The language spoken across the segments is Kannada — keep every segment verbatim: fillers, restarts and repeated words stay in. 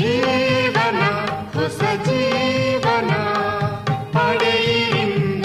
ಜೀವನ ಹೊಸ ಜೀವನ ಪಡೆಯಿರಿ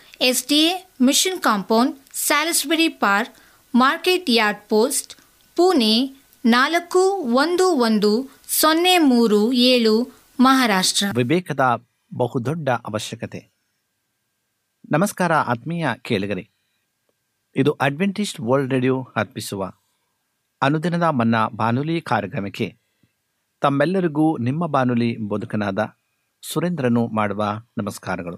S D A mission compound, Salisbury park, market yard post, Pune ನಾಲ್ಕು ಒಂದು ಒಂದು ಸೊನ್ನೆ ಮೂರು ಏಳು, ಮಹಾರಾಷ್ಟ್ರ. ವಿವೇಕದ ಬಹುದೊಡ್ಡ ಅವಶ್ಯಕತೆ. ನಮಸ್ಕಾರ ಆತ್ಮೀಯ ಕೇಳಿಗರೆ, ಇದು ಅಡ್ವೆಂಟಿಸ್ಟ್ ವರ್ಲ್ಡ್ ರೇಡಿಯೋ ಅರ್ಪಿಸುವ ಅನುದಿನದ ಮನ್ನಾ ಬಾನುಲಿ ಕಾರ್ಯಕ್ರಮಕ್ಕೆ ತಮ್ಮೆಲ್ಲರಿಗೂ ನಿಮ್ಮ ಬಾನುಲಿ ಬೋಧಕನಾದ ಸುರೇಂದ್ರನು ಮಾಡುವ ನಮಸ್ಕಾರಗಳು.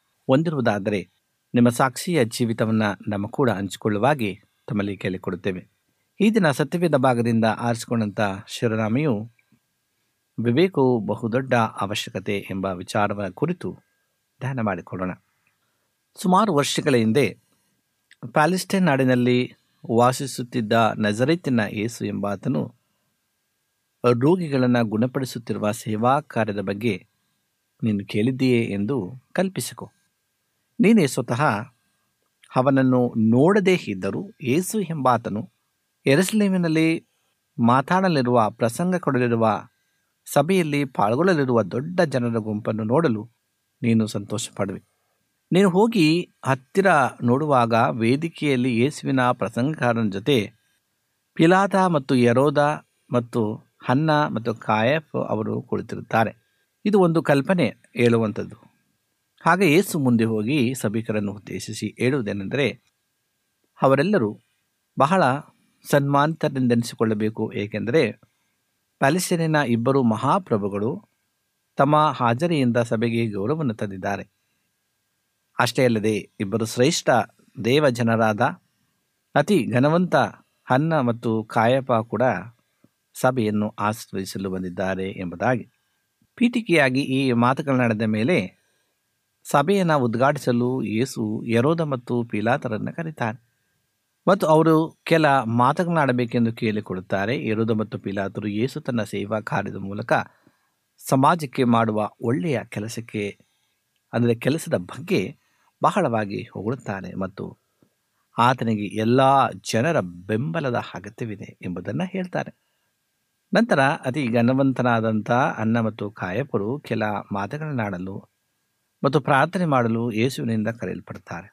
ಹೊಂದಿರುವುದಾದರೆ ನಿಮ್ಮ ಸಾಕ್ಷಿಯ ಜೀವಿತವನ್ನು ನಮ್ಮ ಕೂಡ ಹಂಚಿಕೊಳ್ಳುವಾಗಿ ತಮ್ಮಲ್ಲಿ ಕೇಳಿಕೊಡುತ್ತೇವೆ. ಈ ದಿನ ಸತ್ಯವೇದ ಭಾಗದಿಂದ ಆರಿಸಿಕೊಂಡಂಥ ಶಿರನಾಮೆಯು ವಿವೇಕವು ಬಹುದೊಡ್ಡ ಅವಶ್ಯಕತೆ ಎಂಬ ವಿಚಾರವ ಕುರಿತು ಧ್ಯಾನ ಮಾಡಿಕೊಳ್ಳೋಣ. ಸುಮಾರು ವರ್ಷಗಳ ಹಿಂದೆ ಪ್ಯಾಲೆಸ್ಟೈನ್ ನಾಡಿನಲ್ಲಿ ವಾಸಿಸುತ್ತಿದ್ದ ನಜರೇತಿನ ಯೇಸು ಎಂಬಾತನು ರೋಗಿಗಳನ್ನು ಗುಣಪಡಿಸುತ್ತಿರುವ ಸೇವಾ ಕಾರ್ಯದ ಬಗ್ಗೆ ನೀನು ಕೇಳಿದ್ದೀಯೇ ಎಂದು ಕಲ್ಪಿಸಿಕೊ. ನೀನೇ ಸ್ವತಃ ಅವನನ್ನು ನೋಡದೇ ಇದ್ದರೂ ಯೇಸು ಎಂಬಾತನು ಯೆರೂಸಲೇಮಿನಲ್ಲಿ ಮಾತಾಡಲಿರುವ, ಪ್ರಸಂಗ ಕೊಡಲಿರುವ, ಸಭೆಯಲ್ಲಿ ಪಾಲ್ಗೊಳ್ಳಲಿರುವ ದೊಡ್ಡ ಜನರ ಗುಂಪನ್ನು ನೋಡಲು ನೀನು ಸಂತೋಷ ಪಡುವೆ. ನೀನು ಹೋಗಿ ಹತ್ತಿರ ನೋಡುವಾಗ ವೇದಿಕೆಯಲ್ಲಿ ಯೇಸುವಿನ ಪ್ರಸಂಗಕಾರನ ಜೊತೆ ಪಿಲಾತ ಮತ್ತು ಯರೋದ ಮತ್ತು ಹನ್ನ ಮತ್ತು ಕಾಯಫ್ ಅವರು ಕುಳಿತಿರುತ್ತಾರೆ. ಇದು ಒಂದು ಕಲ್ಪನೆ ಹೇಳುವಂಥದ್ದು. ಹಾಗೆ ಯೇಸು ಮುಂದೆ ಹೋಗಿ ಸಭಿಕರನ್ನು ಉದ್ದೇಶಿಸಿ ಹೇಳುವುದೇನೆಂದರೆ, ಅವರೆಲ್ಲರೂ ಬಹಳ ಸನ್ಮಾನಿತರಿಂದೆನಿಸಿಕೊಳ್ಳಬೇಕು, ಏಕೆಂದರೆ ಪ್ಯಾಲೆಸ್ಟೈನಿನ ಇಬ್ಬರು ಮಹಾಪ್ರಭುಗಳು ತಮ್ಮ ಹಾಜರಿಯಿಂದ ಸಭೆಗೆ ಗೌರವವನ್ನು ತಂದಿದ್ದಾರೆ. ಅಷ್ಟೇ ಅಲ್ಲದೆ ಇಬ್ಬರು ಶ್ರೇಷ್ಠ ದೇವ ಜನರಾದ ಅತಿ ಘನವಂತ ಹನ್ನ ಮತ್ತು ಕಾಯಪ ಕೂಡ ಸಭೆಯನ್ನು ಆಶ್ರಯಿಸಲು ಬಂದಿದ್ದಾರೆ ಎಂಬುದಾಗಿ. ಪೀಠಿಕೆಯಾಗಿ ಈ ಮಾತುಗಳು ನಡೆದ ಮೇಲೆ ಸಭೆಯನ್ನು ಉದ್ಘಾಟಿಸಲು ಯೇಸು ಯರೋದ ಮತ್ತು ಪಿಲಾತರನ್ನು ಕರೀತಾರೆ ಮತ್ತು ಅವರು ಕೆಲ ಮಾತುಗಳನ್ನಾಡಬೇಕೆಂದು ಕೇಳಿಕೊಡುತ್ತಾರೆ. ಯರೋದ ಮತ್ತು ಪಿಲಾತರು ಯೇಸು ತನ್ನ ಸೇವಾ ಕಾರ್ಯದ ಮೂಲಕ ಸಮಾಜಕ್ಕೆ ಮಾಡುವ ಒಳ್ಳೆಯ ಕೆಲಸಕ್ಕೆ ಅಂದರೆ ಕೆಲಸದ ಬಗ್ಗೆ ಬಹಳವಾಗಿ ಹೊಗಳುತ್ತಾರೆ ಮತ್ತು ಆತನಿಗೆ ಎಲ್ಲ ಜನರ ಬೆಂಬಲದ ಅಗತ್ಯವಿದೆ ಎಂಬುದನ್ನು ಹೇಳ್ತಾರೆ. ನಂತರ ಅತಿ ಘನವಂತನಾದಂಥ ಅನ್ನ ಮತ್ತು ಕಾಯಪರು ಕೆಲ ಮಾತುಗಳನ್ನಾಡಲು ಮತ್ತು ಪ್ರಾರ್ಥನೆ ಮಾಡಲು ಯೇಸುವಿನಿಂದ ಕರೆಯಲ್ಪಡ್ತಾರೆ.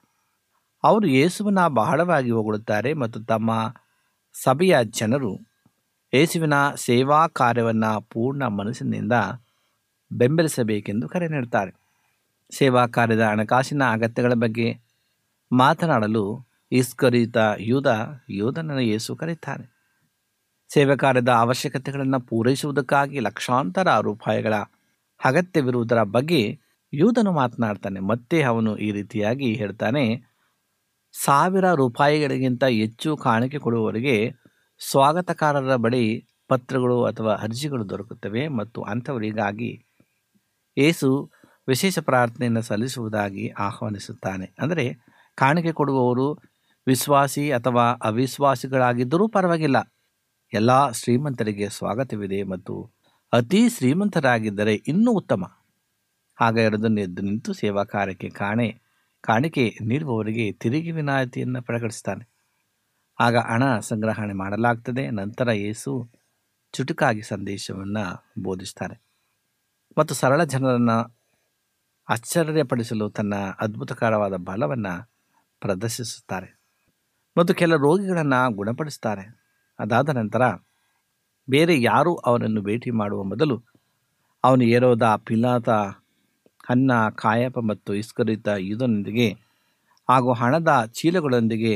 ಅವರು ಯೇಸುವಿನ ಬಹಳವಾಗಿ ಹೊಗಳುತ್ತಾರೆ ಮತ್ತು ತಮ್ಮ ಸಭೆಯ ಜನರು ಯೇಸುವಿನ ಸೇವಾ ಕಾರ್ಯವನ್ನು ಪೂರ್ಣ ಮನಸ್ಸಿನಿಂದ ಬೆಂಬಲಿಸಬೇಕೆಂದು ಕರೆ ನೀಡುತ್ತಾರೆ. ಸೇವಾ ಕಾರ್ಯದ ಹಣಕಾಸಿನ ಅಗತ್ಯಗಳ ಬಗ್ಗೆ ಮಾತನಾಡಲು ಇಸ್ಕರಿತ ಯೂದ ಯೋಧನನ್ನು ಯೇಸು ಕರೆಯುತ್ತಾರೆ. ಸೇವಾ ಕಾರ್ಯದ ಅವಶ್ಯಕತೆಗಳನ್ನು ಪೂರೈಸುವುದಕ್ಕಾಗಿ ಲಕ್ಷಾಂತರ ರೂಪಾಯಿಗಳ ಅಗತ್ಯವಿರುವುದರ ಬಗ್ಗೆ ಯೂದನು ಮಾತನಾಡ್ತಾನೆ. ಮತ್ತೆ ಅವನು ಈ ರೀತಿಯಾಗಿ ಹೇಳ್ತಾನೆ, ಸಾವಿರ ರೂಪಾಯಿಗಳಿಗಿಂತ ಹೆಚ್ಚು ಕಾಣಿಕೆ ಕೊಡುವವರಿಗೆ ಸ್ವಾಗತಕಾರರ ಬಳಿ ಪತ್ರಗಳು ಅಥವಾ ಅರ್ಜಿಗಳು ದೊರಕುತ್ತವೆ ಮತ್ತು ಅಂಥವರಿಗಾಗಿ ಯೇಸು ವಿಶೇಷ ಪ್ರಾರ್ಥನೆಯನ್ನು ಸಲ್ಲಿಸುವುದಾಗಿ ಆಹ್ವಾನಿಸುತ್ತಾನೆ. ಅಂದರೆ ಕಾಣಿಕೆ ಕೊಡುವವರು ವಿಶ್ವಾಸಿ ಅಥವಾ ಅವಿಶ್ವಾಸಿಗಳಾಗಿದ್ದರೂ ಪರವಾಗಿಲ್ಲ, ಎಲ್ಲ ಶ್ರೀಮಂತರಿಗೆ ಸ್ವಾಗತವಿದೆ ಮತ್ತು ಅತಿ ಶ್ರೀಮಂತರಾಗಿದ್ದರೆ ಇನ್ನೂ ಉತ್ತಮ. ಆಗ ಎರಡನ್ನು ಎದ್ದು ನಿಂತು ಸೇವಾ ಕಾರ್ಯಕ್ಕೆ ಕಾಣೆ ಕಾಣಿಕೆ ನೀಡುವವರಿಗೆ ತಿರುಗಿ ವಿನಾಯಿತಿಯನ್ನು ಪ್ರಕಟಿಸ್ತಾನೆ. ಆಗ ಹಣ ಸಂಗ್ರಹಣೆ ಮಾಡಲಾಗ್ತದೆ. ನಂತರ ಯೇಸು ಚುಟುಕಾಗಿ ಸಂದೇಶವನ್ನು ಬೋಧಿಸ್ತಾರೆ ಮತ್ತು ಸರಳ ಜನರನ್ನು ಆಶ್ಚರ್ಯಪಡಿಸಲು ತನ್ನ ಅದ್ಭುತಕರವಾದ ಬಲವನ್ನು ಪ್ರದರ್ಶಿಸುತ್ತಾರೆ ಮತ್ತು ಕೆಲ ರೋಗಿಗಳನ್ನು ಗುಣಪಡಿಸ್ತಾರೆ. ಅದಾದ ನಂತರ ಬೇರೆ ಯಾರೂ ಅವನನ್ನು ಭೇಟಿ ಮಾಡುವ ಮೊದಲು ಅವನು ಹೆರೋದ, ಪಿಲಾತ, ಹನ್ನ, ಕಾಯಪ ಮತ್ತು ಇಸ್ಕರಿತ ಯೂದನೊಂದಿಗೆ ಹಾಗೂ ಹಣದ ಚೀಲಗಳೊಂದಿಗೆ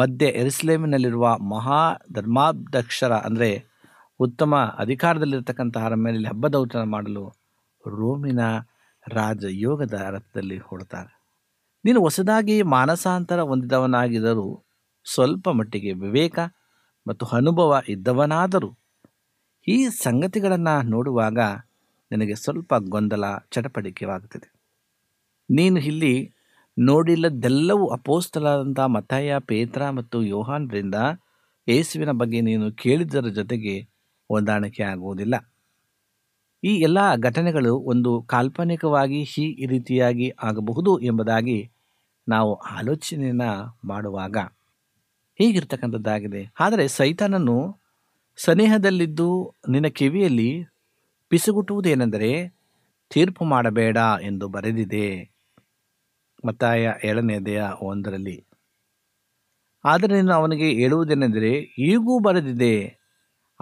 ಮಧ್ಯ ಯೆರೂಸಲೇಮಿನಲ್ಲಿರುವ ಮಹಾ ಧರ್ಮಾಧ್ಯಕ್ಷರ ಅಂದರೆ ಉತ್ತಮ ಅಧಿಕಾರದಲ್ಲಿರ್ತಕ್ಕಂತಹ ಮೇಲೆ ಹಬ್ಬದ ಔತಣ ಮಾಡಲು ರೋಮಿನ ರಾಜಯೋಗದ ರಥದಲ್ಲಿ ಹೊರಡ್ತಾರೆ. ನೀನು ಹೊಸದಾಗಿ ಮಾನಸಾಂತರ ಹೊಂದಿದವನಾಗಿದ್ದರೂ, ಸ್ವಲ್ಪ ಮಟ್ಟಿಗೆ ವಿವೇಕ ಮತ್ತು ಅನುಭವ ಇದ್ದವನಾದರೂ ಈ ಸಂಗತಿಗಳನ್ನು ನೋಡುವಾಗ ನಿನಗೆ ಸ್ವಲ್ಪ ಗೊಂದಲ, ಚಟಪಟಿಕೆಯಾಗುತ್ತದೆ. ನೀನು ಇಲ್ಲಿ ನೋಡಿಲ್ಲದೆಲ್ಲವೂ ಅಪೋಸ್ತಲರಾದಂಥ ಮತ್ತಾಯ, ಪೇತ್ರ ಮತ್ತು ಯೋಹಾನರಿಂದ ಯೇಸುವಿನ ಬಗ್ಗೆ ನೀನು ಕೇಳಿದ್ದರ ಜೊತೆಗೆ ಹೊಂದಾಣಿಕೆ ಆಗುವುದಿಲ್ಲ. ಈ ಎಲ್ಲ ಘಟನೆಗಳು ಒಂದು ಕಾಲ್ಪನಿಕವಾಗಿ ಈ ರೀತಿಯಾಗಿ ಆಗಬಹುದು ಎಂಬುದಾಗಿ ನಾವು ಆಲೋಚನೆಯನ್ನು ಮಾಡುವಾಗ ಹೀಗಿರ್ತಕ್ಕಂಥದ್ದಾಗಿದೆ. ಆದರೆ ಸೈತಾನನು ಸನಿಹದಲ್ಲಿದ್ದು ನಿನ್ನ ಕಿವಿಯಲ್ಲಿ ಪಿಸುಗುಟ್ಟುವುದೇನೆಂದರೆ, ತೀರ್ಪು ಮಾಡಬೇಡ ಎಂದು ಬರೆದಿದೆ, ಮತ್ತಾಯ ಏಳನೆಯದೆಯ ಒಂದರಲ್ಲಿ. ಆದರೆ ನೀನು ಅವನಿಗೆ ಹೇಳುವುದೇನೆಂದರೆ, ಈಗೂ ಬರೆದಿದೆ,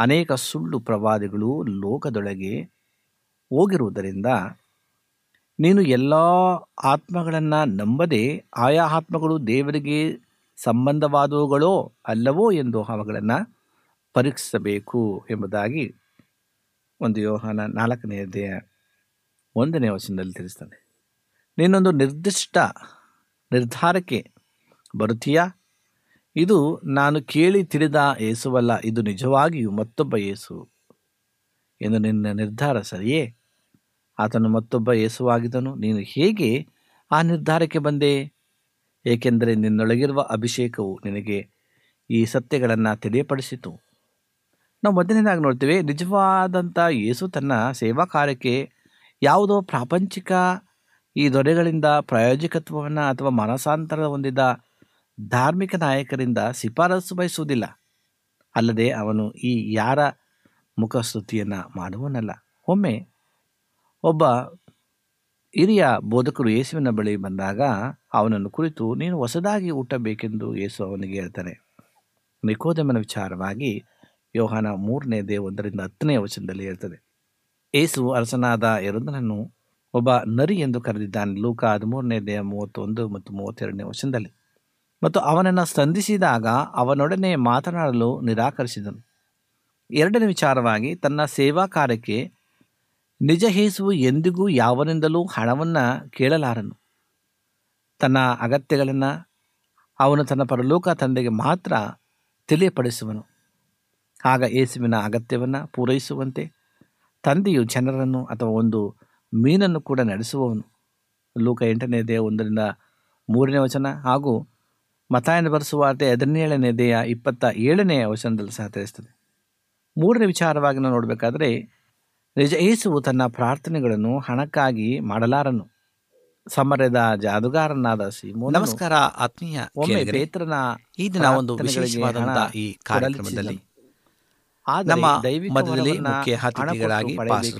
ಅನೇಕ ಸುಳ್ಳು ಪ್ರವಾದಿಗಳು ಲೋಕದೊಳಗೆ ಹೋಗಿರುವುದರಿಂದ ನೀನು ಎಲ್ಲ ಆತ್ಮಗಳನ್ನು ನಂಬದೆ ಆಯಾ ಆತ್ಮಗಳು ದೇವರಿಗೆ ಸಂಬಂಧವಾದವುಗಳೋ ಅಲ್ಲವೋ ಎಂದು ಅವುಗಳನ್ನು ಪರೀಕ್ಷಿಸಬೇಕು ಎಂಬುದಾಗಿ ಒಂದು ಯೋಹಾನ ನಾಲ್ಕನೆಯದೇ ಒಂದನೇ ವಚನದಲ್ಲಿ ತಿಳಿಸ್ತಾನೆ. ನೀನೊಂದು ನಿರ್ದಿಷ್ಟ ನಿರ್ಧಾರಕ್ಕೆ ಬರುತ್ತೀಯಾ? ಇದು ನಾನು ಕೇಳಿ ತಿಳಿದ ಯೇಸುವಲ್ಲ, ಇದು ನಿಜವಾಗಿಯೂ ಮತ್ತೊಬ್ಬ ಯೇಸು ಎಂದು ನಿನ್ನ ನಿರ್ಧಾರ ಸರಿಯೇ? ಆತನು ಮತ್ತೊಬ್ಬ ಯೇಸುವಾಗಿದ್ದನು. ನೀನು ಹೇಗೆ ಆ ನಿರ್ಧಾರಕ್ಕೆ ಬಂದೆ? ಏಕೆಂದರೆ ನಿನ್ನೊಳಗಿರುವ ಅಭಿಷೇಕವು ನಿನಗೆ ಈ ಸತ್ಯಗಳನ್ನು ತಿಳಿಯಪಡಿಸಿತು. ನಾವು ಮೊದಲನೇದಾಗಿ ನೋಡ್ತೀವಿ, ನಿಜವಾದಂಥ ಯೇಸು ತನ್ನ ಸೇವಾ ಕಾರ್ಯಕ್ಕೆ ಯಾವುದೋ ಪ್ರಾಪಂಚಿಕ ಈ ದೊರೆಗಳಿಂದ, ಪ್ರಾಯೋಜಕತ್ವವನ್ನು ಅಥವಾ ಮನಸಾಂತರ ಹೊಂದಿದ ಧಾರ್ಮಿಕ ನಾಯಕರಿಂದ ಶಿಫಾರಸು ಬಯಸುವುದಿಲ್ಲ. ಅಲ್ಲದೆ ಅವನು ಈ ಯಾರ ಮುಖಸ್ತುತಿಯನ್ನು ಮಾಡುವನಲ್ಲ. ಒಮ್ಮೆ ಒಬ್ಬ ಹಿರಿಯ ಬೋಧಕರು ಯೇಸುವಿನ ಬಳಿ ಬಂದಾಗ ಅವನನ್ನು ಕುರಿತು ನೀನು ಹೊಸದಾಗಿ ಹುಟ್ಟಬೇಕೆಂದು ಯೇಸು ಅವನಿಗೆ ಹೇಳ್ತಾನೆ. ನಿಕೋದೆಮನ ವಿಚಾರವಾಗಿ ಯೋಹಾನ ಮೂರನೇದೇ ಒಂದರಿಂದ ಹತ್ತನೇ ವಚನದಲ್ಲಿ ಹೇಳ್ತದೆ. ಯೇಸು ಅರಸನಾದ ಹೆರೋದನನ್ನು ಒಬ್ಬ ನರಿ ಎಂದು ಕರೆದಿದ್ದಾನೆ, ಲೂಕ ಹದಿಮೂರನೇದೇ ಮೂವತ್ತೊಂದು ಮತ್ತು ಮೂವತ್ತೆರಡನೇ ವಚನದಲ್ಲಿ. ಮತ್ತು ಅವನನ್ನು ಸಂಧಿಸಿದಾಗ ಅವನೊಡನೆ ಮಾತನಾಡಲು ನಿರಾಕರಿಸಿದನು. ಎರಡನೇ ವಿಚಾರವಾಗಿ, ತನ್ನ ಸೇವಾ ಕಾರ್ಯಕ್ಕೆ ನಿಜ ಯೇಸುವು ಎಂದಿಗೂ ಯಾವನಿಂದಲೂ ಹಣವನ್ನು ಕೇಳಲಾರನು. ತನ್ನ ಅಗತ್ಯಗಳನ್ನು ಅವನು ತನ್ನ ಪರಲೋಕ ತಂದೆಗೆ ಮಾತ್ರ ತಿಳಿಯಪಡಿಸುವನು. ಆಗ ಯೇಸುವಿನ ಅಗತ್ಯವನ್ನು ಪೂರೈಸುವಂತೆ ತಂದೆಯು ಜನರನ್ನು ಅಥವಾ ಒಂದು ಮೀನನ್ನು ಕೂಡ ನಡೆಸುವವನು, ಲೂಕ ಎಂಟನೇದೇ ಒಂದರಿಂದ ಮೂರನೇ ವಚನ ಹಾಗೂ ಮತಾಯನ ಬರೆಸುವಾರ್ತೆ ಹದಿನೇಳನೇದೆಯ ಇಪ್ಪತ್ತ ಏಳನೆಯ ವಚನದಲ್ಲಿ ಸಹ ತಿಳಿಸ್ತದೆ. ಮೂರನೇ ವಿಚಾರವಾಗಿ ನಾವು ನೋಡಬೇಕಾದ್ರೆ, ನಿಜ ಯೇಸುವು ತನ್ನ ಪ್ರಾರ್ಥನೆಗಳನ್ನು ಹಣಕ್ಕಾಗಿ ಮಾಡಲಾರನು. ಸಮರದ ಜಾದುಗಾರನಾದ ಸೀಮೋನ್, ನಮಸ್ಕಾರ ಆತ್ಮೀಯ ಪೇತ್ರನ ಈ ದಿನ ಒಂದು ವಿಶೇಷವಾದಂತಹ ಈ ಕಾರ್ಯಕ್ರಮದಲ್ಲಿ ನಮ್ಮ ಮಧ್ಯದಲ್ಲಿ ಮುಖ್ಯ ಅತಿಥಿಗಳಾಗಿ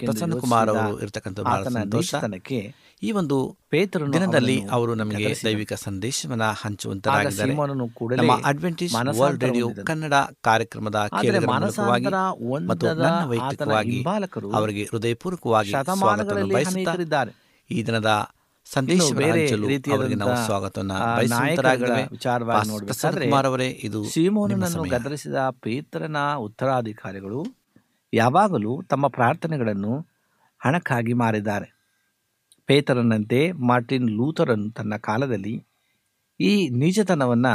ಪ್ರಸನ್ನ ಕುಮಾರ್ ಅವರು ಇರತಕ್ಕಂಥ ಸಂತೋಷಕ್ಕೆ ಈ ಒಂದು ಪೇತ್ರನ ದಿನದಲ್ಲಿ ಅವರು ನಮಗೆ ದೈವಿಕ ಸಂದೇಶವನ್ನು ಹಂಚುವಂತರಾಗಿದ್ದಾರೆ. ನಮ್ಮ ಅಡ್ವೆಂಟಿಸ್ಟ್ ವರ್ಲ್ಡ್ ರೇಡಿಯೋ ಕನ್ನಡ ಕಾರ್ಯಕ್ರಮದ ಕೇಂದ್ರವಾಗಿ ಮತ್ತು ನನ್ನ ವೈಯಕ್ತಿಕವಾಗಿ ಅವರಿಗೆ ಹೃದಯಪೂರ್ವಕವಾಗಿ ಸ್ವಾಗತವನ್ನು ಬಯಸುತ್ತಿದ್ದಾರೆ. ಈ ದಿನದ ಸಂದೇಶ ರೀತಿಯ ನಾವು ಸ್ವಾಗತವನ್ನು ಬಯಸುವಂತರಾಗಿದ್ದೇವೆ. ಪ್ರಸನ್ನ ಕುಮಾರ್ ಅವರೇ, ಇದು ಸೀಮೋನನನ್ನು ಗದರಿಸಿದ ಪೇತ್ರನ ಉತ್ತರಾಧಿಕಾರಿಗಳು ಯಾವಾಗಲೂ ತಮ್ಮ ಪ್ರಾರ್ಥನೆಗಳನ್ನು ಹಣಕ್ಕಾಗಿ ಮಾರಿದ್ದಾರೆ. ಪೇತರನಂತೆ ಮಾರ್ಟಿನ್ ಲೂಥರನ್ ತನ್ನ ಕಾಲದಲ್ಲಿ ಈ ನೀಚತನವನ್ನು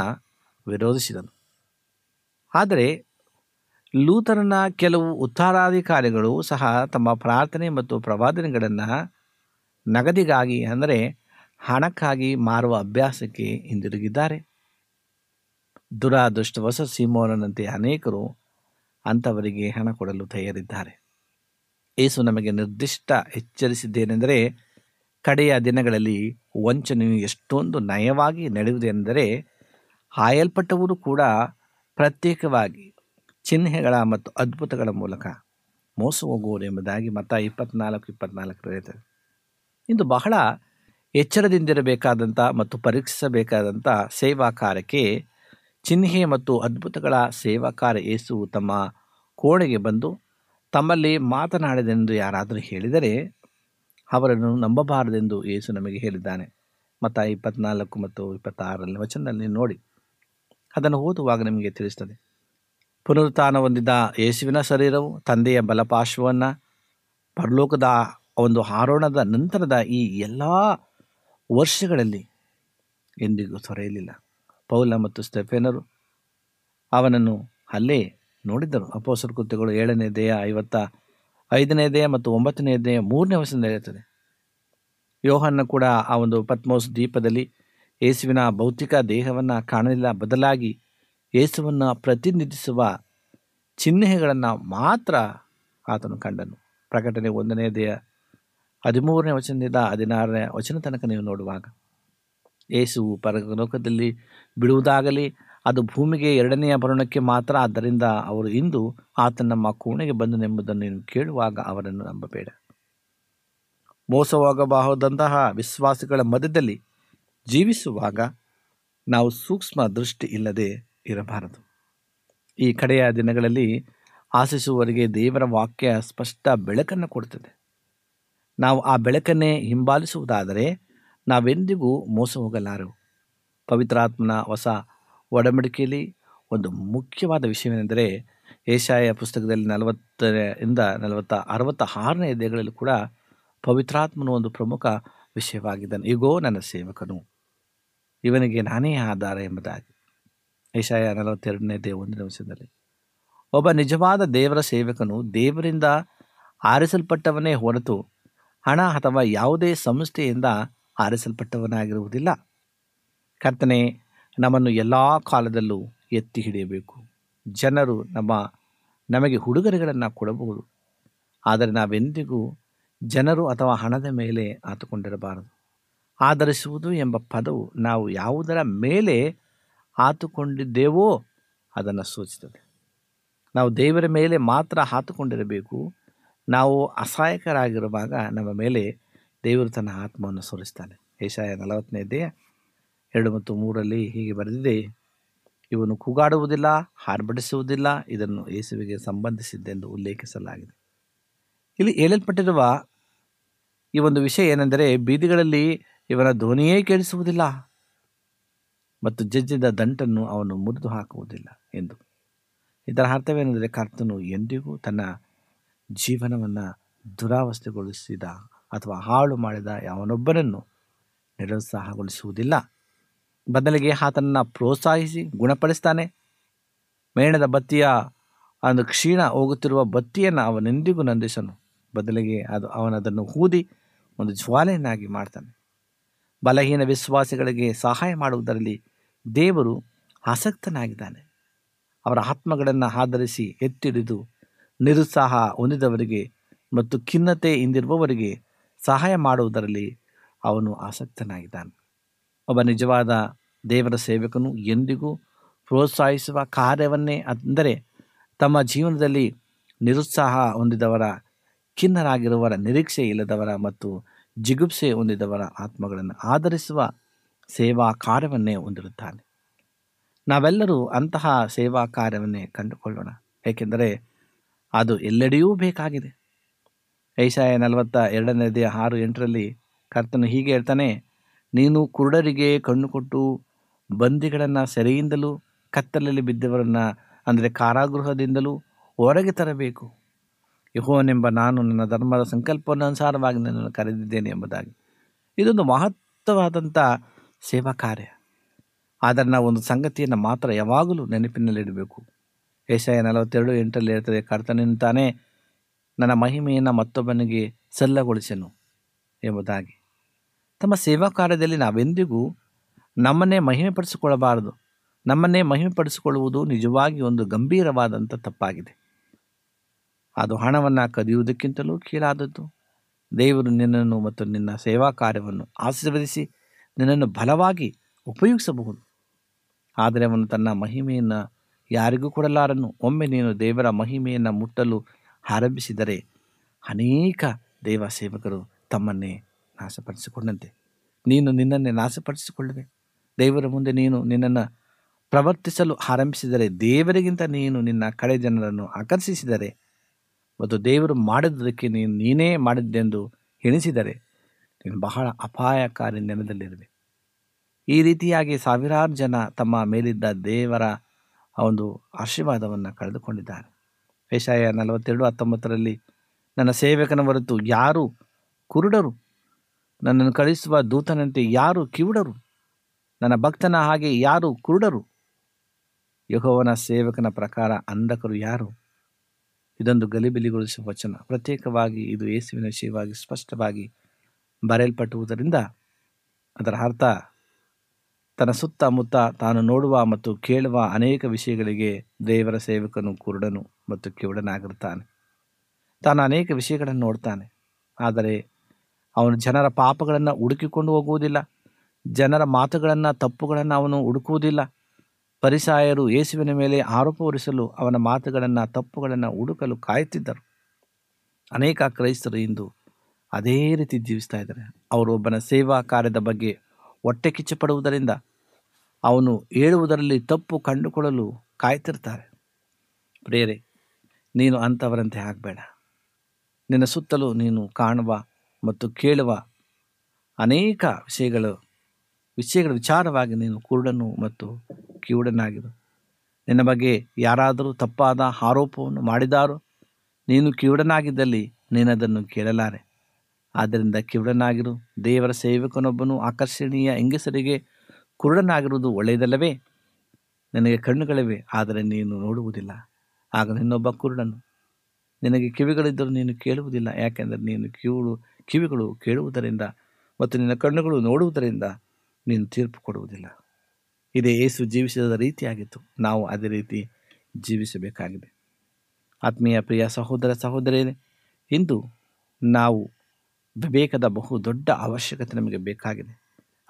ವಿರೋಧಿಸಿದನು. ಆದರೆ ಲೂಥರನ ಕೆಲವು ಉತ್ತರಾಧಿಕಾರಿಗಳು ಸಹ ತಮ್ಮ ಪ್ರಾರ್ಥನೆ ಮತ್ತು ಪ್ರವಾದನೆಗಳನ್ನು ನಗದಿಗಾಗಿ ಅಂದರೆ ಹಣಕ್ಕಾಗಿ ಮಾರುವ ಅಭ್ಯಾಸಕ್ಕೆ ಹಿಂದಿರುಗಿದ್ದಾರೆ. ದುರಾದೃಷ್ಟವಶ ಸೀಮೋನನಂತೆ ಅನೇಕರು ಅಂಥವರಿಗೆ ಹಣ ಕೊಡಲು ತಯಾರಿದ್ದಾರೆ. ಯೇಸು ನಮಗೆ ನಿರ್ದಿಷ್ಟ ಎಚ್ಚರಿಸಿದ್ದೇನೆಂದರೆ, ಕಡೆಯ ದಿನಗಳಲ್ಲಿ ವಂಚನೆಯು ಎಷ್ಟೊಂದು ನಯವಾಗಿ ನಡೆಯುವುದೆಂದರೆ ಆಯಲ್ಪಟ್ಟವರು ಕೂಡ ಪ್ರತ್ಯೇಕವಾಗಿ ಚಿಹ್ನೆಗಳ ಮತ್ತು ಅದ್ಭುತಗಳ ಮೂಲಕ ಮೋಸ ಹೋಗುವುದು ಎಂಬುದಾಗಿ ಮತ್ತಾಯ ಇಪ್ಪತ್ತ್ನಾಲ್ಕು ಇಪ್ಪತ್ತ್ನಾಲ್ಕರಲ್ಲಿ. ಇಂದು ಬಹಳ ಎಚ್ಚರದಿಂದಿರಬೇಕಾದಂಥ ಮತ್ತು ಪರೀಕ್ಷಿಸಬೇಕಾದಂಥ ಸೇವಾ ಕಾರ್ಯಕ್ಕೆ ಚಿಹ್ನೆ ಮತ್ತು ಅದ್ಭುತಗಳ ಸೇವಾ ಕಾರ್ಯ ಯೇಸು ತಮ್ಮ ಕೋಣೆಗೆ ಬಂದು ತಮ್ಮಲ್ಲಿ ಮಾತನಾಡಿದೆಂದು ಯಾರಾದರೂ ಹೇಳಿದರೆ ಅವರನ್ನು ನಂಬಬಾರದೆಂದು ಯೇಸು ನಮಗೆ ಹೇಳಿದ್ದಾನೆ. ಮತ್ತಾಯ ಇಪ್ಪತ್ತ್ನಾಲ್ಕು ಮತ್ತು ಇಪ್ಪತ್ತಾರರಲ್ಲಿ ವಚನದಲ್ಲಿ ನೋಡಿ, ಅದನ್ನು ಓದುವಾಗ ನಿಮಗೆ ತಿಳಿಸ್ತದೆ. ಪುನರುತ್ಥಾನ ಹೊಂದಿದ ಯೇಸುವಿನ ಶರೀರವು ತಂದೆಯ ಬಲಪಾರ್ಶ್ವವನ್ನು ಪರಲೋಕದ ಒಂದು ಆರೋಹಣದ ನಂತರದ ಈ ಎಲ್ಲ ವರ್ಷಗಳಲ್ಲಿ ಎಂದಿಗೂ ತೊರೆಯಲಿಲ್ಲ. ಪೌಲ ಮತ್ತು ಸ್ಟೆಫೆನರು ಅವನನ್ನು ಅಲ್ಲೇ ನೋಡಿದ್ದರು. ಅಪೊಸ್ತಲರ ಕೃತ್ಯಗಳು ಏಳನೇ ಅಧ್ಯಾಯ ಐವತ್ತ ಐದನೇ ಅಧ್ಯಾಯ ಮತ್ತು ಒಂಬತ್ತನೇ ಅಧ್ಯಾಯ ಮೂರನೇ ವಚನದಲ್ಲಿ ಇರುತ್ತದೆ. ಯೋಹನ್ನ ಕೂಡ ಆ ಒಂದು ಪತ್ಮೋಸ್ ದ್ವೀಪದಲ್ಲಿ ಯೇಸುವಿನ ಭೌತಿಕ ದೇಹವನ್ನು ಕಾಣಲಿಲ್ಲ, ಬದಲಾಗಿ ಯೇಸುವನ್ನು ಪ್ರತಿನಿಧಿಸುವ ಚಿಹ್ನೆಗಳನ್ನು ಮಾತ್ರ ಆತನು ಕಂಡನು. ಪ್ರಕಟಣೆ ಒಂದನೇ ಅಧ್ಯಾಯ ಹದಿಮೂರನೇ ವಚನದಿಂದ ಹದಿನಾರನೇ ವಚನ ತನಕ ನೀವು ನೋಡುವಾಗ ಯೇಸುವು ಪರಲೋಕದಲ್ಲಿ ಬಿಡುವುದಾಗಲಿ ಅದು ಭೂಮಿಗೆ ಎರಡನೆಯ ಬರುಣಕ್ಕೆ ಮಾತ್ರ. ಆದ್ದರಿಂದ ಅವರು ಇಂದು ಆತನ ನಮ್ಮ ಕೋಣೆಗೆ ಬಂದನೆಂಬುದನ್ನು ನೀನು ಕೇಳುವಾಗ ಅವರನ್ನು ನಂಬಬೇಡ. ಮೋಸವಾಗಬಹುದಂತಹ ವಿಶ್ವಾಸಿಗಳ ಮಧ್ಯದಲ್ಲಿ ಜೀವಿಸುವಾಗ ನಾವು ಸೂಕ್ಷ್ಮ ದೃಷ್ಟಿ ಇಲ್ಲದೆ ಇರಬಾರದು. ಈ ಕಡೆಯ ದಿನಗಳಲ್ಲಿ ಆಶಿಸುವವರಿಗೆ ದೇವರ ವಾಕ್ಯ ಸ್ಪಷ್ಟ ಬೆಳಕನ್ನು ಕೊಡುತ್ತದೆ. ನಾವು ಆ ಬೆಳಕನ್ನೇ ಹಿಂಬಾಲಿಸುವುದಾದರೆ ನಾವೆಂದಿಗೂ ಮೋಸ ಹೋಗಲಾರೆವು. ಪವಿತ್ರಾತ್ಮನ ಹೊಸ ಒಡಂಬಡಿಕೆಯಲ್ಲಿ ಒಂದು ಮುಖ್ಯವಾದ ವಿಷಯವೆಂದರೆ ಯೆಶಾಯ ಪುಸ್ತಕದಲ್ಲಿ ನಲವತ್ತರಿಂದ ನಲವತ್ತ ಅರವತ್ತ ಆರನೇ ಅಧ್ಯಾಯಗಳಲ್ಲಿ ಕೂಡ ಪವಿತ್ರಾತ್ಮನು ಒಂದು ಪ್ರಮುಖ ವಿಷಯವಾಗಿದ್ದಾನೆ. ಈಗೋ ನನ್ನ ಸೇವಕನು, ಇವನಿಗೆ ನಾನೇ ಆಧಾರ ಎಂಬುದಾಗಿ ಯೆಶಾಯ ನಲವತ್ತೆರಡನೇ ಅಧ್ಯಾಯ ಒಂದನೇ ವರ್ಷದಲ್ಲಿ. ಒಬ್ಬ ನಿಜವಾದ ದೇವರ ಸೇವಕನು ದೇವರಿಂದ ಆರಿಸಲ್ಪಟ್ಟವನೇ ಹೊರತು ಹಣ ಅಥವಾ ಯಾವುದೇ ಸಂಸ್ಥೆಯಿಂದ ಆರಿಸಲ್ಪಟ್ಟವನಾಗಿರುವುದಿಲ್ಲ. ಕರ್ತನೆ ನಮ್ಮನ್ನು ಎಲ್ಲ ಕಾಲದಲ್ಲೂ ಎತ್ತಿ ಹಿಡಿಯಬೇಕು. ಜನರು ನಮ್ಮ ನಮಗೆ ಉಡುಗೊರೆಗಳನ್ನು ಕೊಡಬಹುದು, ಆದರೆ ನಾವೆಂದಿಗೂ ಜನರು ಅಥವಾ ಹಣದ ಮೇಲೆ ಆತುಕೊಂಡಿರಬಾರದು. ಆಧರಿಸುವುದು ಎಂಬ ಪದವು ನಾವು ಯಾವುದರ ಮೇಲೆ ಆತುಕೊಂಡಿದ್ದೇವೋ ಅದನ್ನು ಸೂಚಿಸುತ್ತದೆ. ನಾವು ದೇವರ ಮೇಲೆ ಮಾತ್ರ ಆತುಕೊಂಡಿರಬೇಕು. ನಾವು ಅಸಹಾಯಕರಾಗಿರುವಾಗ ನಮ್ಮ ಮೇಲೆ ದೇವರು ತನ್ನ ಆತ್ಮವನ್ನು ಸುರಿಸ್ತಾನೆ. ಯೆಶಾಯ ನಲವತ್ತನೇ ಅಧ್ಯಾಯ ಎರಡು ಮತ್ತು ಮೂರರಲ್ಲಿ ಹೀಗೆ ಬರೆದಿದೆ, ಇವನು ಕೂಗಾಡುವುದಿಲ್ಲ, ಹಾರ್ಬಡಿಸುವುದಿಲ್ಲ. ಇದನ್ನು ಯೇಸುವಿಗೆ ಸಂಬಂಧಿಸಿದ್ದೆಂದು ಉಲ್ಲೇಖಿಸಲಾಗಿದೆ. ಇಲ್ಲಿ ಹೇಳಲ್ಪಟ್ಟಿರುವ ಈ ಒಂದು ವಿಷಯ ಏನೆಂದರೆ, ಬೀದಿಗಳಲ್ಲಿ ಇವನ ಧ್ವನಿಯೇ ಕೇಳಿಸುವುದಿಲ್ಲ ಮತ್ತು ಜಜ್ಜಿದ ದಂಟನ್ನು ಅವನು ಮುರಿದು ಹಾಕುವುದಿಲ್ಲ ಎಂದು. ಇದರ ಅರ್ಥವೇನೆಂದರೆ, ಕರ್ತನು ಎಂದಿಗೂ ತನ್ನ ಜೀವನವನ್ನು ದುರಾವಸ್ಥೆಗೊಳಿಸಿದ ಅಥವಾ ಹಾಳು ಮಾಡಿದ ಯಾವನೊಬ್ಬನನ್ನು ನಿರುತ್ಸಾಹಗೊಳಿಸುವುದಿಲ್ಲ. ಬದಲಿಗೆ ಆತನನ್ನು ಪ್ರೋತ್ಸಾಹಿಸಿ ಗುಣಪಡಿಸ್ತಾನೆ. ಮೇಣದ ಬತ್ತಿಯ ಒಂದು ಕ್ಷೀಣ ಹೋಗುತ್ತಿರುವ ಬತ್ತಿಯನ್ನು ಅವನೆಂದಿಗೂ ನಂದಿಸನು, ಬದಲಿಗೆ ಅದು ಅವನದನ್ನು ಊದಿ ಒಂದು ಜ್ವಾಲೆಯನ್ನಾಗಿ ಮಾಡ್ತಾನೆ. ಬಲಹೀನ ವಿಶ್ವಾಸಿಗಳಿಗೆ ಸಹಾಯ ಮಾಡುವುದರಲ್ಲಿ ದೇವರು ಆಸಕ್ತನಾಗಿದ್ದಾನೆ. ಅವರ ಆತ್ಮಗಳನ್ನು ಆಧರಿಸಿ ಎತ್ತಿಡಿದು ನಿರುತ್ಸಾಹ ಹೊಂದಿದವರಿಗೆ ಮತ್ತು ಖಿನ್ನತೆ ಇಂದಿರುವವರಿಗೆ ಸಹಾಯ ಮಾಡುವುದರಲ್ಲಿ ಅವನು ಆಸಕ್ತನಾಗಿದ್ದಾನೆ. ಒಬ್ಬ ನಿಜವಾದ ದೇವರ ಸೇವಕನು ಎಂದಿಗೂ ಪ್ರೋತ್ಸಾಹಿಸುವ ಕಾರ್ಯವನ್ನೇ, ಅಂದರೆ ತಮ್ಮ ಜೀವನದಲ್ಲಿ ನಿರುತ್ಸಾಹ ಹೊಂದಿದವರ, ಖಿನ್ನರಾಗಿರುವವರ, ನಿರೀಕ್ಷೆ ಇಲ್ಲದವರ ಮತ್ತು ಜಿಗುಪ್ಸೆ ಹೊಂದಿದವರ ಆತ್ಮಗಳನ್ನು ಆಧರಿಸುವ ಸೇವಾ ಕಾರ್ಯವನ್ನೇ ಹೊಂದಿರುತ್ತಾನೆ. ನಾವೆಲ್ಲರೂ ಅಂತಹ ಸೇವಾ ಕಾರ್ಯವನ್ನೇ ಕಂಡುಕೊಳ್ಳೋಣ, ಏಕೆಂದರೆ ಅದು ಎಲ್ಲೆಡೆಯೂ ಬೇಕಾಗಿದೆ. ಯೆಶಾಯ ನಲವತ್ತ ಎರಡನೇ ಅಧ್ಯಾಯ ಆರು ಎಂಟರಲ್ಲಿ ಕರ್ತನು ಹೀಗೆ ಹೇಳ್ತಾನೆ, ನೀನು ಕುರುಡರಿಗೆ ಕಣ್ಣು ಕೊಟ್ಟು ಬಂದಿಗಳನ್ನು ಸೆರೆಯಿಂದಲೂ ಕತ್ತಲಲ್ಲಿ ಬಿದ್ದವರನ್ನು, ಅಂದರೆ ಕಾರಾಗೃಹದಿಂದಲೂ ಹೊರಗೆ ತರಬೇಕು. ಯೆಹೋವನೆಂಬ ನಾನು ನನ್ನ ಧರ್ಮದ ಸಂಕಲ್ಪವನ್ನು ಅನುಸಾರವಾಗಿ ನನ್ನನ್ನು ಕರೆದಿದ್ದೇನೆ ಎಂಬುದಾಗಿ. ಇದೊಂದು ಮಹತ್ವವಾದಂಥ ಸೇವಾ ಕಾರ್ಯ. ಆದರೆ ನಾವು ಒಂದು ಸಂಗತಿಯನ್ನು ಮಾತ್ರ ಯಾವಾಗಲೂ ನೆನಪಿನಲ್ಲಿಡಬೇಕು. ಯೆಶಾಯ ನಲವತ್ತೆರಡು ಎಂಟರಲ್ಲಿ ಹೇಳ್ತದೆ, ಕರ್ತನನ್ನು ತಾನೇ ನನ್ನ ಮಹಿಮೆಯನ್ನು ಮತ್ತೊಬ್ಬನಿಗೆ ಸಲ್ಲಗೊಳಿಸೆನು ಎಂಬುದಾಗಿ. ತಮ್ಮ ಸೇವಾ ಕಾರ್ಯದಲ್ಲಿ ನಾವೆಂದಿಗೂ ನಮ್ಮನ್ನೇ ಮಹಿಮೆಪಡಿಸಿಕೊಳ್ಳಬಾರದು. ನಮ್ಮನ್ನೇ ಮಹಿಮೆಪಡಿಸಿಕೊಳ್ಳುವುದು ನಿಜವಾಗಿ ಒಂದು ಗಂಭೀರವಾದಂಥ ತಪ್ಪಾಗಿದೆ. ಅದು ಹಣವನ್ನು ಕದಿಯುವುದಕ್ಕಿಂತಲೂ ಕೀಳಾದದ್ದು. ದೇವರು ನಿನ್ನನ್ನು ಮತ್ತು ನಿನ್ನ ಸೇವಾ ಕಾರ್ಯವನ್ನು ಆಶೀರ್ವದಿಸಿ ನಿನ್ನನ್ನು ಬಲವಾಗಿ ಉಪಯೋಗಿಸಬಹುದು, ಆದರೆ ಅವನು ತನ್ನ ಮಹಿಮೆಯನ್ನು ಯಾರಿಗೂ ಕೊಡಲಾರನು. ಒಮ್ಮೆ ನೀನು ದೇವರ ಮಹಿಮೆಯನ್ನು ಮುಟ್ಟಲು ಆರಂಭಿಸಿದರೆ ಅನೇಕ ದೇವ ಸೇವಕರು ತಮ್ಮನ್ನೇ ನಾಶಪಡಿಸಿಕೊಂಡಂತೆ ನೀನು ನಿನ್ನನ್ನೇ ನಾಶಪಡಿಸಿಕೊಳ್ಳುವೆ. ದೇವರ ಮುಂದೆ ನೀನು ನಿನ್ನನ್ನು ಪ್ರವರ್ತಿಸಲು ಆರಂಭಿಸಿದರೆ, ದೇವರಿಗಿಂತ ನೀನು ನಿನ್ನ ಕಡೆ ಜನರನ್ನು ಆಕರ್ಷಿಸಿದರೆ ಮತ್ತು ದೇವರು ಮಾಡಿದ್ದಕ್ಕೆ ನೀನು ನೀನೇ ಮಾಡಿದ್ದೆಂದು ಎಣಿಸಿದರೆ ನೀನು ಬಹಳ ಅಪಾಯಕಾರಿ ನೆಲದಲ್ಲಿರುವೆ. ಈ ರೀತಿಯಾಗಿ ಸಾವಿರಾರು ಜನ ತಮ್ಮ ಮೇಲಿದ್ದ ದೇವರ ಒಂದು ಆಶೀರ್ವಾದವನ್ನು ಕಳೆದುಕೊಂಡಿದ್ದಾರೆ. ಯೆಶಾಯ ನಲವತ್ತೆರಡು ಹತ್ತೊಂಬತ್ತರಲ್ಲಿ, ನನ್ನ ಸೇವಕನ ಹೊರತು ಯಾರು ಕುರುಡರು, ನನ್ನನ್ನು ಕಳಿಸುವ ದೂತನಂತೆ ಯಾರು ಕಿವುಡರು, ನನ್ನ ಭಕ್ತನ ಹಾಗೆ ಯಾರು ಕುರುಡರು, ಯೆಹೋವನ ಸೇವಕನ ಪ್ರಕಾರ ಅಂಧಕರು ಯಾರು. ಇದೊಂದು ಗಲಿಬಿಲಿಗೊಳಿಸುವ ವಚನ. ಪ್ರತ್ಯೇಕವಾಗಿ ಇದು ಯೇಸುವಿನ ವಿಷಯವಾಗಿ ಸ್ಪಷ್ಟವಾಗಿ ಬರೆಯಲ್ಪಟ್ಟುವುದರಿಂದ ಅದರ ಅರ್ಥ ತನ್ನ ಸುತ್ತಮುತ್ತ ತಾನು ನೋಡುವ ಮತ್ತು ಕೇಳುವ ಅನೇಕ ವಿಷಯಗಳಿಗೆ ದೇವರ ಸೇವಕನು ಕುರುಡನು ಮತ್ತು ಕಿವುಡನಾಗಿರ್ತಾನೆ. ತಾನು ಅನೇಕ ವಿಷಯಗಳನ್ನು ನೋಡ್ತಾನೆ, ಆದರೆ ಅವನು ಜನರ ಪಾಪಗಳನ್ನು ಹುಡುಕಿಕೊಂಡು ಹೋಗುವುದಿಲ್ಲ, ಜನರ ಮಾತುಗಳನ್ನು ತಪ್ಪುಗಳನ್ನು ಅವನು ಹುಡುಕುವುದಿಲ್ಲ. ಪರಿಸಾಯರು ಯೇಸುವಿನ ಮೇಲೆ ಆರೋಪ ಹೊರಿಸಲು ಅವನ ಮಾತುಗಳನ್ನು ತಪ್ಪುಗಳನ್ನು ಹುಡುಕಲು ಕಾಯುತ್ತಿದ್ದರು. ಅನೇಕ ಕ್ರೈಸ್ತರು ಇಂದು ಅದೇ ರೀತಿ ಜೀವಿಸ್ತಾ ಇದ್ದಾರೆ. ಅವರು ಒಬ್ಬನ ಸೇವಾ ಕಾರ್ಯದ ಬಗ್ಗೆ ಹೊಟ್ಟೆ ಕಿಚ್ಚಪಡುವುದರಿಂದ ಅವನು ಹೇಳುವುದರಲ್ಲಿ ತಪ್ಪು ಕಂಡುಕೊಳ್ಳಲು ಕಾಯ್ತಿರ್ತಾರೆ. ಪ್ರಿಯರೇ, ನೀನು ಅಂಥವರಂತೆ ಆಗಬೇಡ. ನಿನ್ನ ಸುತ್ತಲೂ ನೀನು ಕಾಣುವ ಮತ್ತು ಕೇಳುವ ಅನೇಕ ವಿಷಯಗಳು ವಿಷಯಗಳ ವಿಚಾರವಾಗಿ ನೀನು ಕುರುಡನು ಮತ್ತು ಕಿವುಡನಾಗಿರು. ನಿನ್ನ ಬಗ್ಗೆ ಯಾರಾದರೂ ತಪ್ಪಾದ ಆರೋಪವನ್ನು ಮಾಡಿದಾರೋ, ನೀನು ಕಿವುಡನಾಗಿದ್ದಲ್ಲಿ ನೀನದನ್ನು ಕೇಳಲಾರೆ. ಆದ್ದರಿಂದ ಕಿವುಡನಾಗಿರು. ದೇವರ ಸೇವಕನೊಬ್ಬನು ಆಕರ್ಷಣೀಯ ಹೆಂಗಸರಿಗೆ ಕುರುಡನಾಗಿರುವುದು ಒಳ್ಳೆಯದಲ್ಲವೇ? ನಿನಗೆ ಕಣ್ಣುಗಳಿವೆ, ಆದರೆ ನೀನು ನೋಡುವುದಿಲ್ಲ, ಆಗ ನಿನ್ನೊಬ್ಬ ಕುರುಡನು. ನಿನಗೆ ಕಿವಿಗಳಿದ್ದರೂ ನೀನು ಕೇಳುವುದಿಲ್ಲ, ಯಾಕೆಂದರೆ ನೀನು ಕಿವುಡು ಕಿವಿಗಳು ಕೇಳುವುದರಿಂದ ಮತ್ತು ನಿನ್ನ ಕಣ್ಣುಗಳು ನೋಡುವುದರಿಂದ ನೀನು ತೀರ್ಪು ಕೊಡುವುದಿಲ್ಲ. ಇದೇ ಯೇಸು ಜೀವಿಸಿದ ರೀತಿಯಾಗಿತ್ತು. ನಾವು ಅದೇ ರೀತಿ ಜೀವಿಸಬೇಕಾಗಿದೆ. ಆತ್ಮೀಯ ಪ್ರಿಯ ಸಹೋದರ ಸಹೋದರಿಯರೇ, ಇಂದು ನಾವು ವಿವೇಕದ ಬಹು ದೊಡ್ಡ ಅವಶ್ಯಕತೆ ನಮಗೆ ಬೇಕಾಗಿದೆ.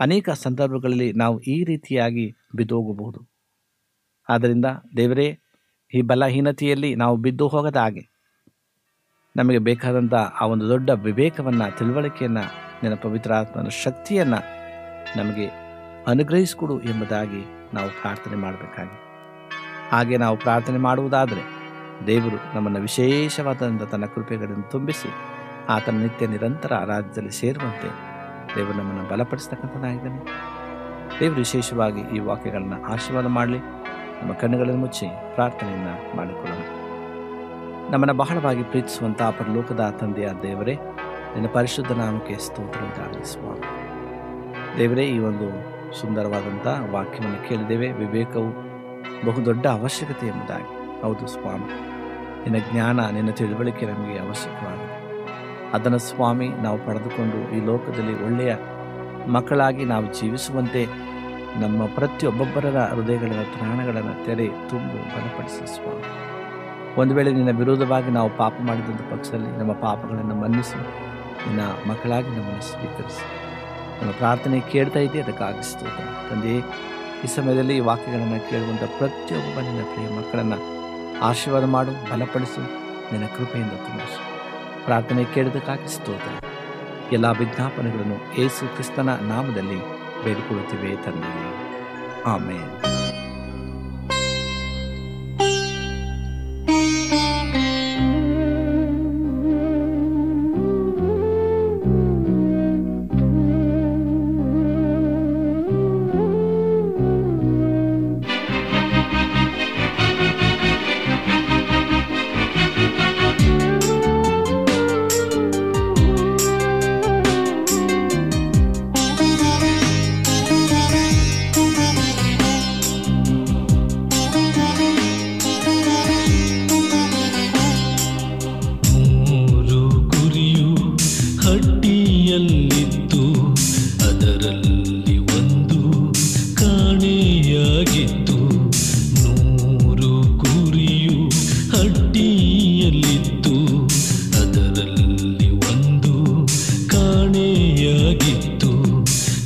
ಅನೇಕ ಸಂದರ್ಭಗಳಲ್ಲಿ ನಾವು ಈ ರೀತಿಯಾಗಿ ಬಿದ್ದೋಗಬಹುದು. ಆದ್ದರಿಂದ ದೇವರೇ, ಈ ಬಲಹೀನತೆಯಲ್ಲಿ ನಾವು ಬಿದ್ದು ಹೋಗದ ಹಾಗೆ ನಮಗೆ ಬೇಕಾದಂಥ ಆ ಒಂದು ದೊಡ್ಡ ವಿವೇಕವನ್ನು, ತಿಳುವಳಿಕೆಯನ್ನು, ನನ್ನ ಪವಿತ್ರ ಆತ್ಮನ ಶಕ್ತಿಯನ್ನು ನಮಗೆ ಅನುಗ್ರಹಿಸಿಕೊಡು ಎಂಬುದಾಗಿ ನಾವು ಪ್ರಾರ್ಥನೆ ಮಾಡಬೇಕಾಗಿದೆ. ಹಾಗೆ ನಾವು ಪ್ರಾರ್ಥನೆ ಮಾಡುವುದಾದರೆ ದೇವರು ನಮ್ಮನ್ನು ವಿಶೇಷವಾದಂಥ ತನ್ನ ಕೃಪೆಗಳನ್ನು ತುಂಬಿಸಿ ಆತನ ನಿತ್ಯ ನಿರಂತರ ಆರಾಧನೆಯಲ್ಲಿ ಸೇರುವಂತೆ ದೇವರು ನಮ್ಮನ್ನು ಬಲಪಡಿಸತಕ್ಕಂಥನಾಗಿದ್ದಾನೆ. ದೇವರು ವಿಶೇಷವಾಗಿ ಈ ವಾಕ್ಯಗಳನ್ನು ಆಶೀರ್ವಾದ ಮಾಡಲಿ. ನಮ್ಮ ಕಣ್ಣುಗಳನ್ನು ಮುಚ್ಚಿ ಪ್ರಾರ್ಥನೆಯನ್ನು ಮಾಡಿಕೊಳ್ಳೋಣ. ನಮ್ಮನ್ನು ಬಹಳವಾಗಿ ಪ್ರೀತಿಸುವಂಥ ಪರಲೋಕದ ತಂದೆಯ ದೇವರೇ, ನಿನ್ನ ಪರಿಶುದ್ಧ ನಾಮಕ್ಕೆ ಸ್ತೋತ್ರವನ್ನು ಸ್ವಾಮಿ. ದೇವರೇ, ಈ ಒಂದು ಸುಂದರವಾದಂಥ ವಾಕ್ಯವನ್ನು ಕೇಳಿದ್ದೇವೆ. ವಿವೇಕವು ಬಹುದೊಡ್ಡ ಅವಶ್ಯಕತೆ ಎಂಬುದಾಗಿ. ಹೌದು ಸ್ವಾಮಿ, ನಿನ್ನ ಜ್ಞಾನ, ನಿನ್ನ ತಿಳುವಳಿಕೆ ನಮಗೆ ಅವಶ್ಯಕವಾಗಿದೆ. ಅದನ್ನು ಸ್ವಾಮಿ ನಾವು ಪಡೆದುಕೊಂಡು ಈ ಲೋಕದಲ್ಲಿ ಒಳ್ಳೆಯ ಮಕ್ಕಳಾಗಿ ನಾವು ಜೀವಿಸುವಂತೆ ನಮ್ಮ ಪ್ರತಿಯೊಬ್ಬೊಬ್ಬರ ಹೃದಯಗಳ ಪ್ರಾಣಗಳನ್ನು ತೆರೆ ತುಂಬು ಬಲಪಡಿಸಿ ಸ್ವಾಮಿ. ಒಂದು ವೇಳೆ ನಿನ್ನ ವಿರೋಧವಾಗಿ ನಾವು ಪಾಪ ಮಾಡಿದಂಥ ಪಕ್ಷದಲ್ಲಿ ನಮ್ಮ ಪಾಪಗಳನ್ನು ಮನ್ನಿಸಿ ನಿನ್ನ ಮಕ್ಕಳಾಗಿ ನಮ್ಮನ್ನು ಸ್ವೀಕರಿಸಿ. ನಮ್ಮ ಪ್ರಾರ್ಥನೆ ಕೇಳ್ತಾ ಇದ್ದೆ, ಅದಕ್ಕಾಗಿ ಸ್ತೋತ್ರ ತಂದೆಯೇ. ಈ ಸಮಯದಲ್ಲಿ ಈ ವಾಕ್ಯಗಳನ್ನು ಕೇಳುವಂಥ ಪ್ರತಿಯೊಬ್ಬ ನಿನ್ನ ಪ್ರಿಯ ಮಕ್ಕಳನ್ನು ಆಶೀರ್ವಾದ ಮಾಡು, ಬಲಪಡಿಸು, ನಿನ್ನ ಕೃಪೆಯಿಂದ ತುಂಬಿಸು. ಪ್ರಾರ್ಥನೆ ಕೇಳಿದಕ್ಕಾಗಿ ಸ್ತೋತ್ರ. ಎಲ್ಲ ವಿಜ್ಞಾಪನೆಗಳನ್ನು ಯೇಸು ಕ್ರಿಸ್ತನ ನಾಮದಲ್ಲಿ ಬೇಡಿಕೊಳ್ಳುತ್ತಿವೆ ತಂದೆಯೇ, ಆಮೇನ್.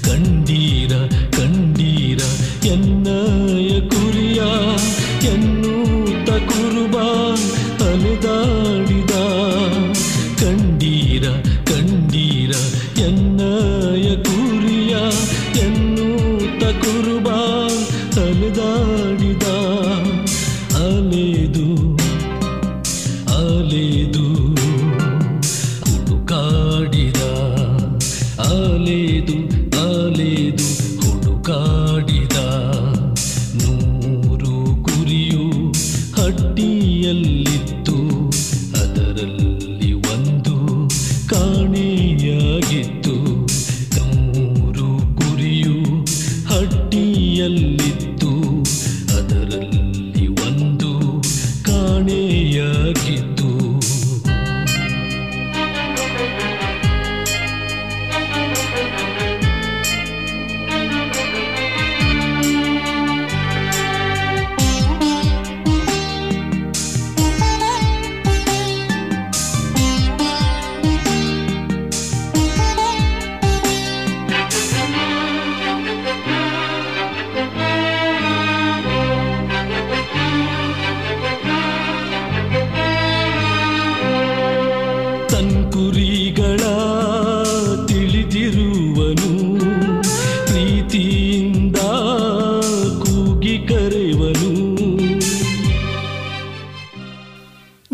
ಕಂಡೀರ ಕಂಡೀರ ಎನ್ನಯ ಕುರಿಯ ಎನ್ನು ಕಂಡೀರ ಕಂಡೀರ ಎನ್ನಯ ಕುರಿಯ ಎನ್ನುತ್ತ ಕುರುಬ ಅಲೆದಾಡಿದ ಅಲೆದು ಅಲೆದು ಹುಡುಕಾಡಿದ ಅಲೆದು ಅಲೆದು ಹುಡುಕಾಡಿದ ನೂರು ಕುರಿಯು ಹಟ್ಟಿಯಲ್ಲಿತ್ತು ಅದರಲ್ಲಿ ಒಂದು ಕಾಣೆಯಾಗಿತ್ತು ನೂರು ಕುರಿಯು ಹಟ್ಟಿಯಲ್ಲಿತ್ತು ಅದರಲ್ಲಿ ಒಂದು ಕಾಣೆಯಾಗಿತ್ತು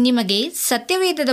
ನಿಮಗೆ ಸತ್ಯವೇದದ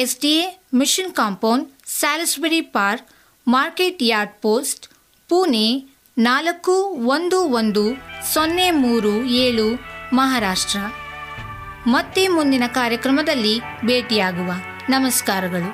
S D A mission compound, Salisbury park, market yard post, Pune ನಾಲ್ಕು ಒಂದು ಒಂದು ಸೊನ್ನೆ ಮೂರು ಏಳು, ಮಹಾರಾಷ್ಟ್ರ. ಮತ್ತೆ ಮುಂದಿನ ಕಾರ್ಯಕ್ರಮದಲ್ಲಿ ಭೇಟಿಯಾಗುವ. ನಮಸ್ಕಾರಗಳು.